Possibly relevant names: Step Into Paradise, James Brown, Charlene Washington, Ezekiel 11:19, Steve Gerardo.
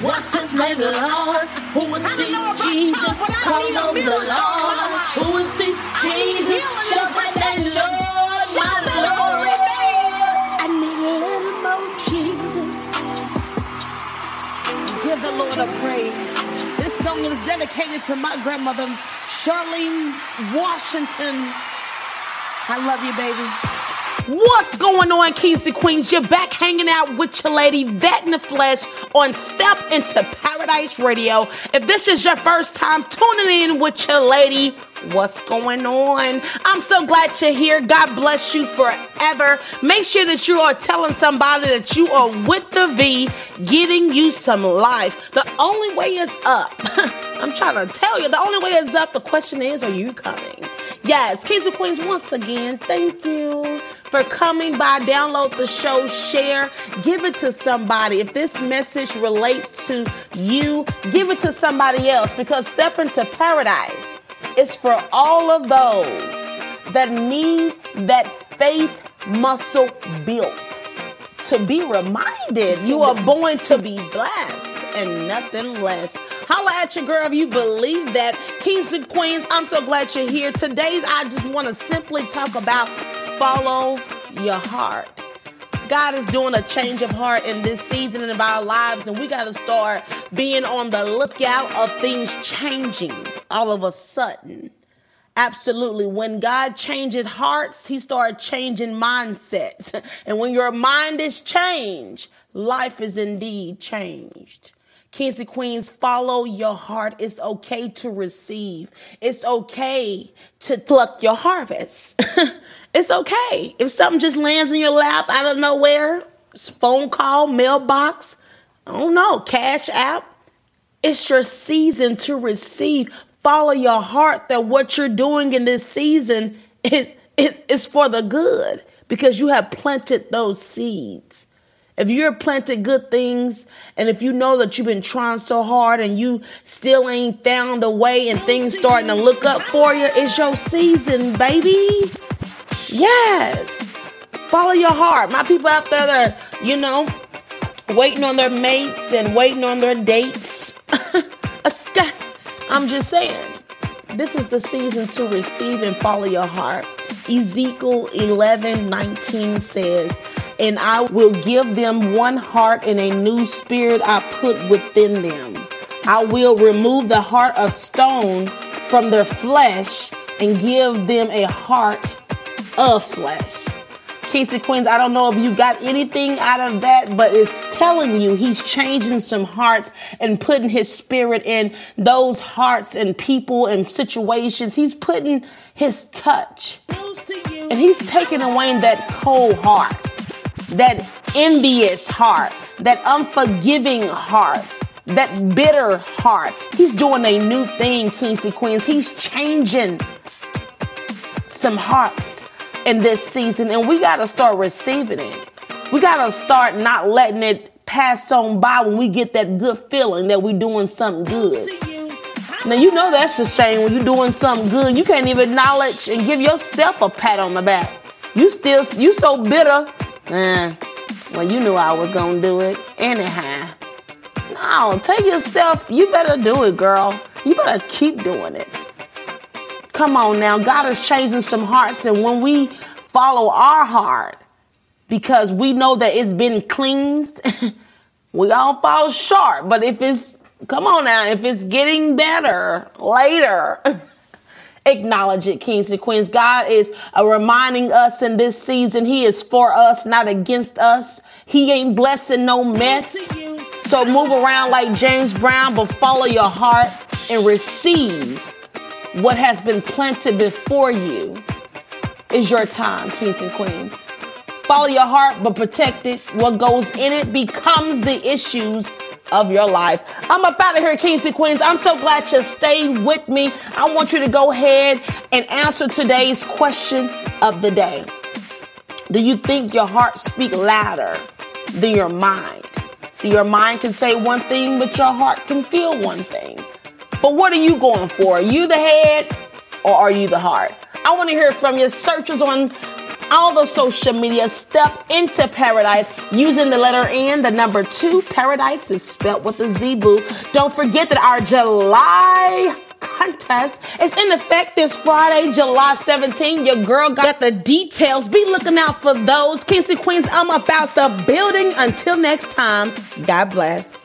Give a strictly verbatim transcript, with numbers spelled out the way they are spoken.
What's his name, the Lord? Who would see Jesus? Call on the Lord. Who would see Jesus? Shepherd and Lord, my Lord. I need a little more Jesus. Give the Lord a praise. This song is dedicated to my grandmother, Charlene Washington. I love you, baby. What's going on, kings and queens? You're back hanging out with your lady, Vet in the Flesh, on Step Into Paradise Radio. If this is your first time tuning in with your lady, what's going on? I'm so glad you're here. God bless you forever. Make sure that you are telling somebody that you are with the V, getting you some life. The only way is up. I'm trying to tell you, the only way is up. The question is, are you coming? Yes, kings and queens, once again, thank you for coming by. Download the show, share, give it to somebody. If this message relates to you, give it to somebody else, because Step Into Paradise is for all of those that need that faith muscle built. To be reminded, you are born to be blessed and nothing less. Holla at your girl if you believe that. Kings and queens, I'm so glad you're here. Today's, I just want to simply talk about follow your heart. God is doing a change of heart in this season of our lives, and we got to start being on the lookout of things changing all of a sudden. Absolutely. When God changes hearts, he started changing mindsets. And when your mind is changed, life is indeed changed. Kings and queens, follow your heart. It's okay to receive. It's okay to pluck your harvest. It's okay. If something just lands in your lap out of nowhere, phone call, mailbox, I don't know, Cash App, it's your season to receive. Follow your heart that what you're doing in this season is, is, is for the good, because you have planted those seeds. If you're planted good things, and if you know that you've been trying so hard and you still ain't found a way and things starting to look up for you, it's your season, baby. Yes. Follow your heart. My people out there that are, you know, waiting on their mates and waiting on their dates. I'm just saying, this is the season to receive and follow your heart. Ezekiel eleven nineteen says, and I will give them one heart and a new spirit I put within them. I will remove the heart of stone from their flesh and give them a heart of flesh. Kings and queens, I don't know if you got anything out of that, but it's telling you he's changing some hearts and putting his spirit in those hearts and people and situations. He's putting his touch, and he's taking away that cold heart, that envious heart, that unforgiving heart, that bitter heart. He's doing a new thing, kings and queens. He's changing some hearts in this season, and we got to start receiving it. We got to start not letting it pass on by when we get that good feeling that we're doing something good. Now, you know that's a shame when you're doing something good. You can't even acknowledge and give yourself a pat on the back. You still, you so bitter. Nah, well, you knew I was going to do it anyhow. No, tell yourself, you better do it, girl. You better keep doing it. Come on now, God is changing some hearts, and when we follow our heart, because we know that it's been cleansed, we all fall short. But if it's, come on now, if it's getting better later, acknowledge it, kings and queens. God is uh, reminding us in this season, he is for us, not against us. He ain't blessing no mess. So move around like James Brown, but follow your heart and receive. What has been planted before you is your time, kings and queens. Follow your heart, but protect it. What goes in it becomes the issues of your life. I'm up out of here, kings and queens. I'm so glad you stayed with me. I want you to go ahead and answer today's question of the day. Do you think your heart speaks louder than your mind? See, your mind can say one thing, but your heart can feel one thing. But what are you going for? Are you the head or are you the heart? I want to hear from you. Search us on all the social media, Step Into Paradise, using the letter N, the number two. Paradise is spelled with a Z, boo. Don't forget that our July contest is in effect this Friday, July seventeenth. Your girl got the details. Be looking out for those. Kings and Queens, I'm about the building. Until next time, God bless.